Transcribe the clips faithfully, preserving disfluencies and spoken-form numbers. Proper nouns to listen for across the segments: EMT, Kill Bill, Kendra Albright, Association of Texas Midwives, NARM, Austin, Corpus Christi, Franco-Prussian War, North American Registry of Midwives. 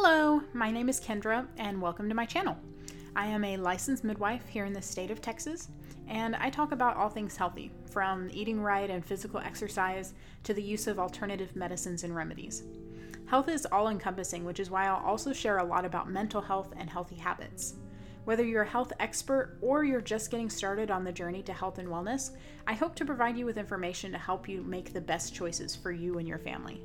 Hello, my name is Kendra and welcome to my channel. I am a licensed midwife here in the state of Texas, and I talk about all things healthy, from eating right and physical exercise to the use of alternative medicines and remedies. Health is all-encompassing, which is why I'll also share a lot about mental health and healthy habits. Whether you're a health expert or you're just getting started on the journey to health and wellness, I hope to provide you with information to help you make the best choices for you and your family.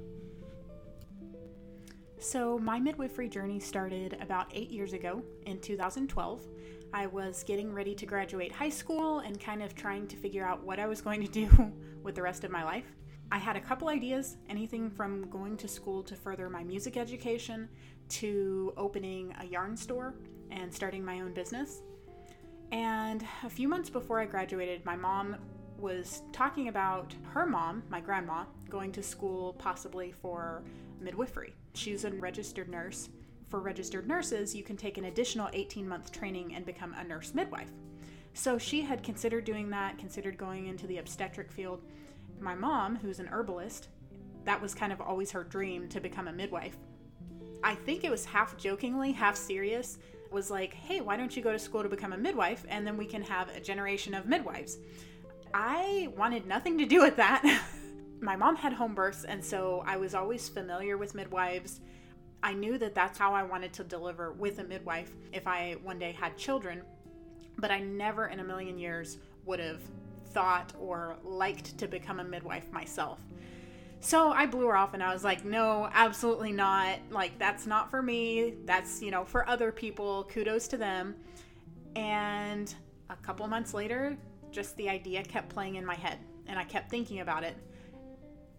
So my midwifery journey started about eight years ago in two thousand twelve. I was getting ready to graduate high school and kind of trying to figure out what I was going to do with the rest of my life. I had a couple ideas, anything from going to school to further my music education to opening a yarn store and starting my own business. And a few months before I graduated, my mom was talking about her mom, my grandma, going to school possibly for midwifery. She's a registered nurse. For registered nurses, you can take an additional eighteen-month training and become a nurse midwife. So she had considered doing that, considered going into the obstetric field. My mom, who's an herbalist, that was kind of always her dream, to become a midwife. I think it was half jokingly, half serious, was like, hey, why don't you go to school to become a midwife, and then we can have a generation of midwives. I wanted nothing to do with that. My mom had home births, and so I was always familiar with midwives. I knew that that's how I wanted to deliver, with a midwife, if I one day had children, but I never in a million years would have thought or liked to become a midwife myself. So I blew her off and I was like, no, absolutely not. Like, that's not for me. That's, you know, for other people. Kudos to them. And a couple months later, just the idea kept playing in my head and I kept thinking about it.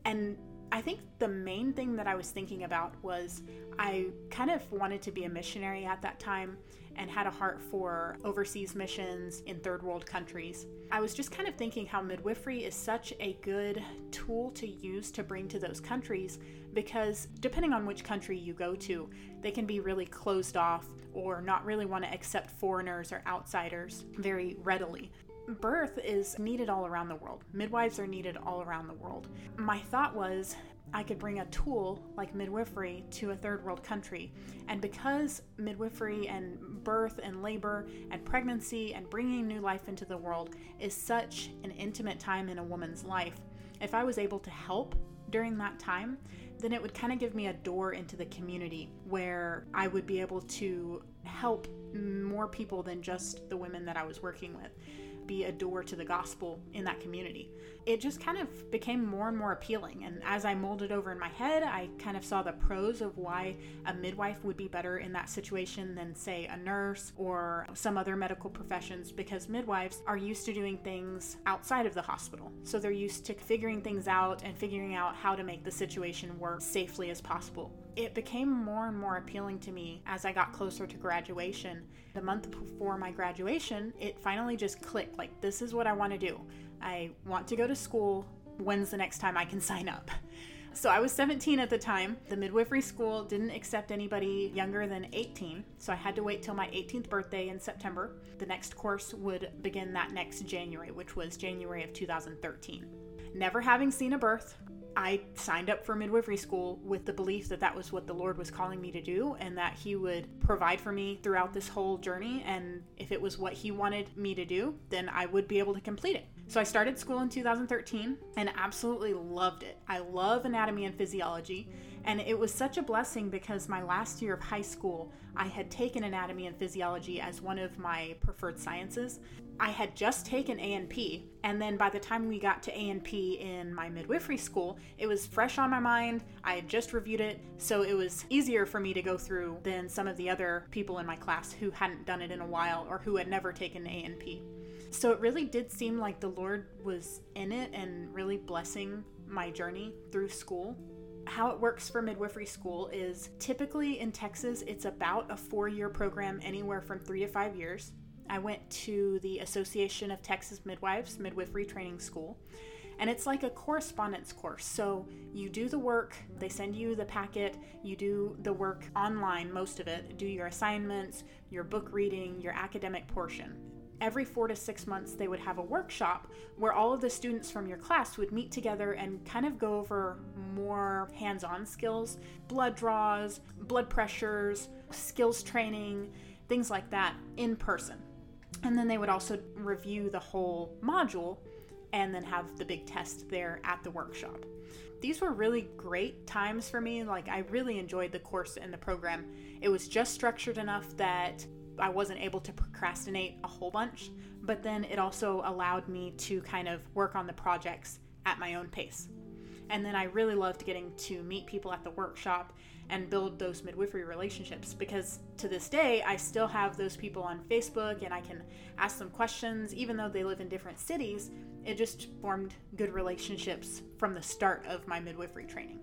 And I think the main thing that I was thinking about was I kind of wanted to be a missionary at that time and had a heart for overseas missions in third world countries. I was just kind of thinking how midwifery is such a good tool to use to bring to those countries, because depending on which country you go to, they can be really closed off or not really want to accept foreigners or outsiders very readily. Birth is needed all around the world. Midwives are needed all around the world. My thought was, I could bring a tool like midwifery to a third world country. And because midwifery and birth and labor and pregnancy and bringing new life into the world is such an intimate time in a woman's life, if I was able to help during that time, then it would kind of give me a door into the community where I would be able to help more people than just the women that I was working with, be a door to the gospel in that community. It just kind of became more and more appealing. And as I molded over in my head, I kind of saw the pros of why a midwife would be better in that situation than, say, a nurse or some other medical professions, because midwives are used to doing things outside of the hospital. So they're used to figuring things out and figuring out how to make the situation work safely as possible. It became more and more appealing to me as I got closer to graduation. The month before my graduation, it finally just clicked. Like, this is what I want to do. I want to go to school. When's the next time I can sign up? So I was seventeen at the time. The midwifery school didn't accept anybody younger than eighteen, so I had to wait till my eighteenth birthday in September. The next course would begin that next January, which was January of two thousand thirteen. Never having seen a birth, I signed up for midwifery school with the belief that that was what the Lord was calling me to do and that He would provide for me throughout this whole journey. And if it was what He wanted me to do, then I would be able to complete it. So I started school in two thousand thirteen and absolutely loved it. I love anatomy and physiology. And it was such a blessing because my last year of high school, I had taken anatomy and physiology as one of my preferred sciences. I had just taken A and P, and then by the time we got to A and P in my midwifery school, it was fresh on my mind. I had just reviewed it, so it was easier for me to go through than some of the other people in my class who hadn't done it in a while or who had never taken A and P. So it really did seem like the Lord was in it and really blessing my journey through school. How it works for midwifery school is typically in Texas, it's about a four-year program, anywhere from three to five years. I went to the Association of Texas Midwives Midwifery Training School, and it's like a correspondence course. So you do the work, they send you the packet, you do the work online, most of it, do your assignments, your book reading, your academic portion. every four to six months they would have a workshop where all of the students from your class would meet together and kind of go over more hands-on skills, blood draws, blood pressures, skills training, things like that in person. And then they would also review the whole module and then have the big test there at the workshop. These were really great times for me. Like, I really enjoyed the course and the program. It was just structured enough that I wasn't able to procrastinate a whole bunch, but then it also allowed me to kind of work on the projects at my own pace. And then I really loved getting to meet people at the workshop and build those midwifery relationships, because to this day, I still have those people on Facebook and I can ask them questions. Even though they live in different cities, it just formed good relationships from the start of my midwifery training.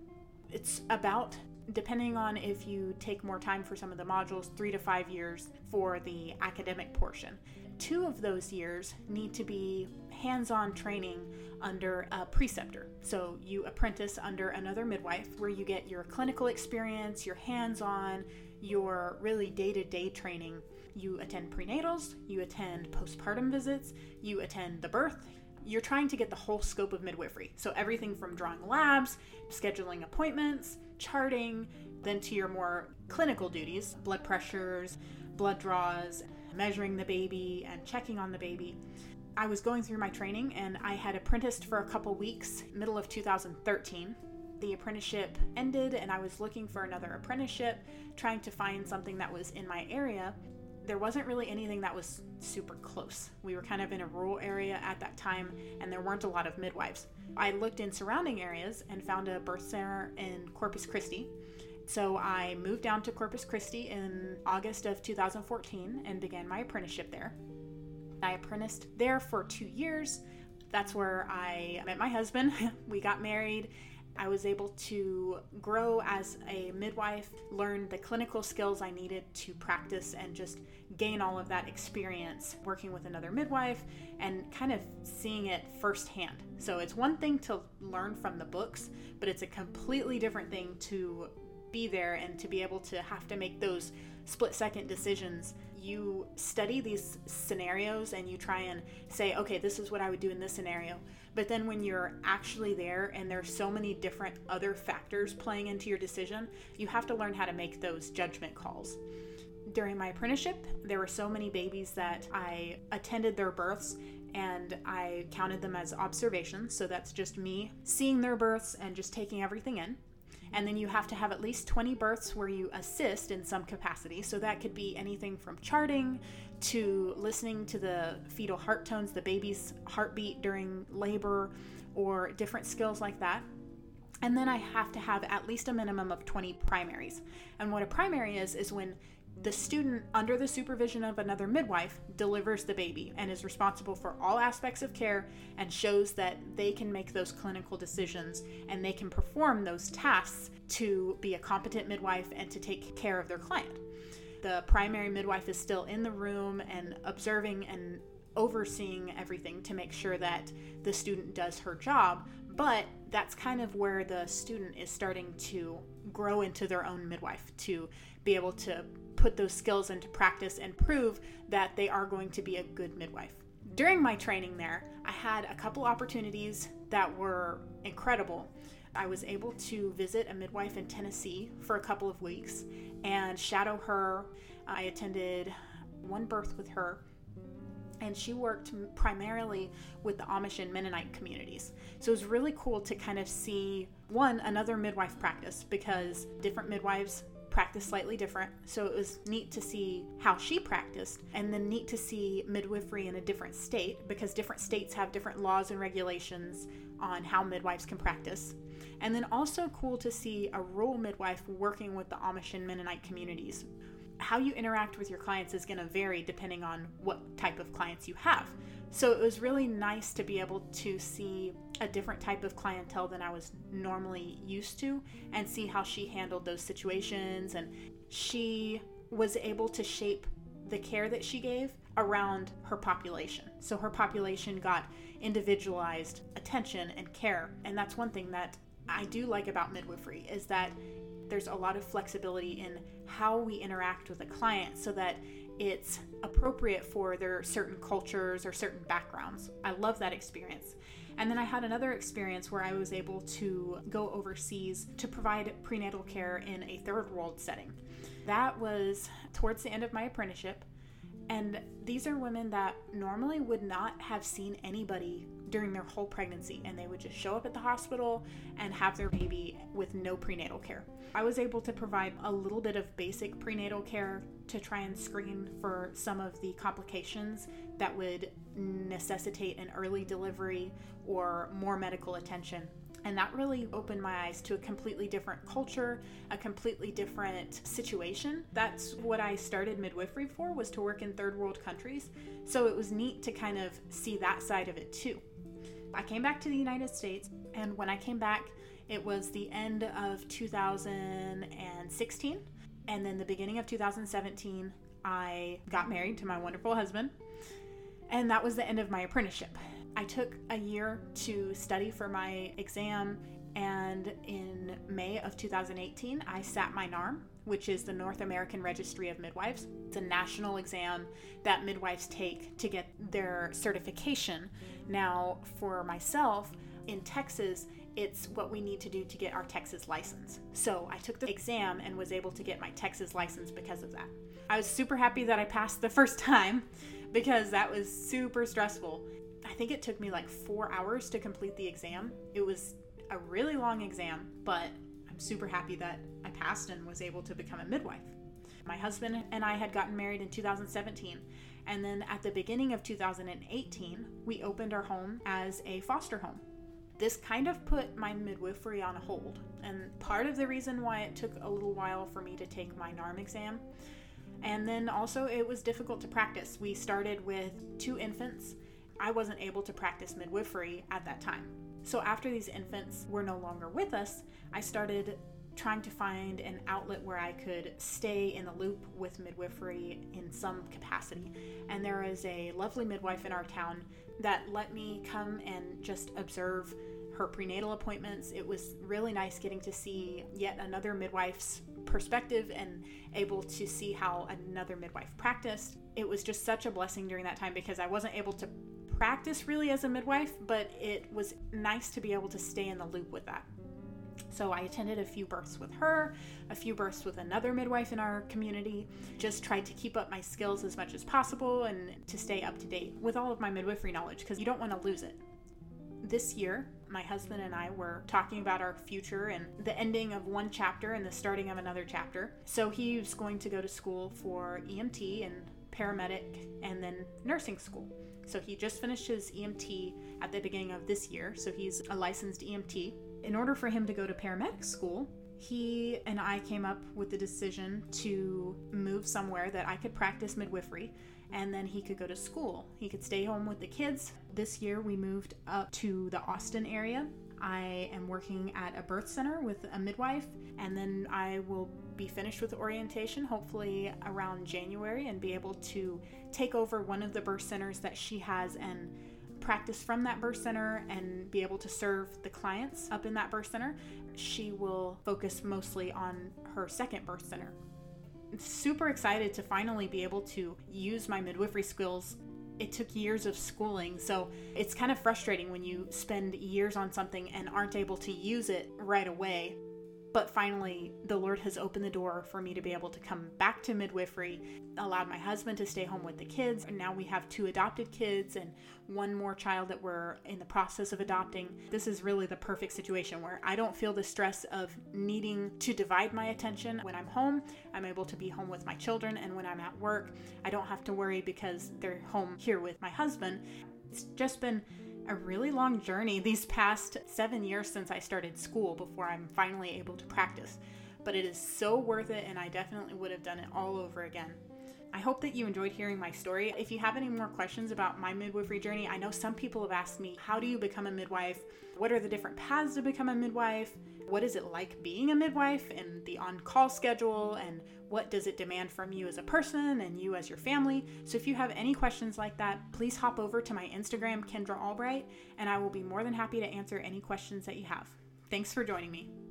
It's about, depending on if you take more time for some of the modules, three to five years for the academic portion. Two of those years need to be hands-on training under a preceptor. So you apprentice under another midwife, where you get your clinical experience, your hands-on, your really day-to-day training. You attend prenatals, you attend postpartum visits, you attend the birth. You're trying to get the whole scope of midwifery. So everything from drawing labs, scheduling appointments, charting, then to your more clinical duties, blood pressures, blood draws, measuring the baby and checking on the baby. I was going through my training and I had apprenticed for a couple weeks, middle of two thousand thirteen. The apprenticeship ended and I was looking for another apprenticeship, trying to find something that was in my area. There wasn't really anything that was super close. We were kind of in a rural area at that time and there weren't a lot of midwives. I looked in surrounding areas and found a birth center in Corpus Christi. So I moved down to Corpus Christi in August of two thousand fourteen and began my apprenticeship there. I apprenticed there for two years. That's where I met my husband. We got married. I was able to grow as a midwife, learn the clinical skills I needed to practice, and just gain all of that experience working with another midwife and kind of seeing it firsthand. So it's one thing to learn from the books, but it's a completely different thing to be there and to be able to have to make those split-second decisions. You study these scenarios and you try and say, okay, this is what I would do in this scenario. But then when you're actually there and there's so many different other factors playing into your decision, you have to learn how to make those judgment calls. During my apprenticeship, there were so many babies that I attended their births and I counted them as observations. So that's just me seeing their births and just taking everything in. And then you have to have at least twenty births where you assist in some capacity. So that could be anything from charting to listening to the fetal heart tones, the baby's heartbeat during labor, or different skills like that. And then I have to have at least a minimum of twenty primaries. And what a primary is, is when the student, under the supervision of another midwife, delivers the baby and is responsible for all aspects of care and shows that they can make those clinical decisions and they can perform those tasks to be a competent midwife and to take care of their client. The primary midwife is still in the room and observing and overseeing everything to make sure that the student does her job, but that's kind of where the student is starting to grow into their own midwife, to be able to put those skills into practice and prove that they are going to be a good midwife. During my training there, I had a couple opportunities that were incredible. I was able to visit a midwife in Tennessee for a couple of weeks and shadow her. I attended one birth with her. And she worked primarily with the Amish and Mennonite communities. So it was really cool to kind of see, one, another midwife practice, because different midwives practice slightly different. So it was neat to see how she practiced, and then neat to see midwifery in a different state, because different states have different laws and regulations on how midwives can practice. And then also cool to see a rural midwife working with the Amish and Mennonite communities. How you interact with your clients is going to vary depending on what type of clients you have. So it was really nice to be able to see a different type of clientele than I was normally used to and see how she handled those situations. And she was able to shape the care that she gave around her population. So her population got individualized attention and care. And that's one thing that I do like about midwifery, is that there's a lot of flexibility in how we interact with a client, so that it's appropriate for their certain cultures or certain backgrounds. I love that experience. And then I had another experience where I was able to go overseas to provide prenatal care in a third world setting. That was towards the end of my apprenticeship. And these are women that normally would not have seen anybody during their whole pregnancy, and they would just show up at the hospital and have their baby with no prenatal care. I was able to provide a little bit of basic prenatal care to try and screen for some of the complications that would necessitate an early delivery or more medical attention. And that really opened my eyes to a completely different culture, a completely different situation. That's what I started midwifery for, was to work in third world countries. So it was neat to kind of see that side of it too. I came back to the United States, and when I came back, it was the end of two thousand sixteen. And then the beginning of two thousand seventeen, I got married to my wonderful husband. And that was the end of my apprenticeship. I took a year to study for my exam, and in May of two thousand eighteen, I sat my N A R M, which is the North American Registry of Midwives. It's a national exam that midwives take to get their certification. Now, for myself, in Texas, it's what we need to do to get our Texas license. So I took the exam and was able to get my Texas license because of that. I was super happy that I passed the first time, because that was super stressful. I think it took me like four hours to complete the exam. It was a really long exam, but I'm super happy that I passed and was able to become a midwife. My husband and I had gotten married in two thousand seventeen, and then at the beginning of two thousand eighteen, we opened our home as a foster home. This kind of put my midwifery on hold, and part of the reason why it took a little while for me to take my N A R M exam. And then also it was difficult to practice. We started with two infants. I wasn't able to practice midwifery at that time. So after these infants were no longer with us, I started trying to find an outlet where I could stay in the loop with midwifery in some capacity. And there is a lovely midwife in our town that let me come and just observe her prenatal appointments. It was really nice getting to see yet another midwife's perspective and able to see how another midwife practiced. It was just such a blessing during that time, because I wasn't able to practice really as a midwife, but it was nice to be able to stay in the loop with that. So I attended a few births with her, a few births with another midwife in our community, just tried to keep up my skills as much as possible and to stay up to date with all of my midwifery knowledge, because you don't want to lose it. This year, my husband and I were talking about our future and the ending of one chapter and the starting of another chapter. So he's going to go to school for E M T and paramedic and then nursing school. So he just finished his E M T at the beginning of this year. So he's a licensed E M T. In order for him to go to paramedic school, he and I came up with the decision to move somewhere that I could practice midwifery, and then he could go to school. He could stay home with the kids. This year we moved up to the Austin area. I am working at a birth center with a midwife, and then I will be finished with orientation hopefully around January and be able to take over one of the birth centers that she has and practice from that birth center and be able to serve the clients up in that birth center. She will focus mostly on her second birth center. I'm super excited to finally be able to use my midwifery skills. It took years of schooling, so it's kind of frustrating when you spend years on something and aren't able to use it right away. But finally, the Lord has opened the door for me to be able to come back to midwifery, allowed my husband to stay home with the kids. And now we have two adopted kids and one more child that we're in the process of adopting. This is really the perfect situation where I don't feel the stress of needing to divide my attention. When I'm home, I'm able to be home with my children. And when I'm at work, I don't have to worry because they're home here with my husband. It's just been a really long journey these past seven years since I started school before I'm finally able to practice, but it is so worth it, and I definitely would have done it all over again. I hope that you enjoyed hearing my story. If you have any more questions about my midwifery journey, I know some people have asked me, how do you become a midwife? What are the different paths to become a midwife? What is it like being a midwife and the on-call schedule, and what does it demand from you as a person and you as your family? So if you have any questions like that, please hop over to my Instagram, Kendra Albright, and I will be more than happy to answer any questions that you have. Thanks for joining me.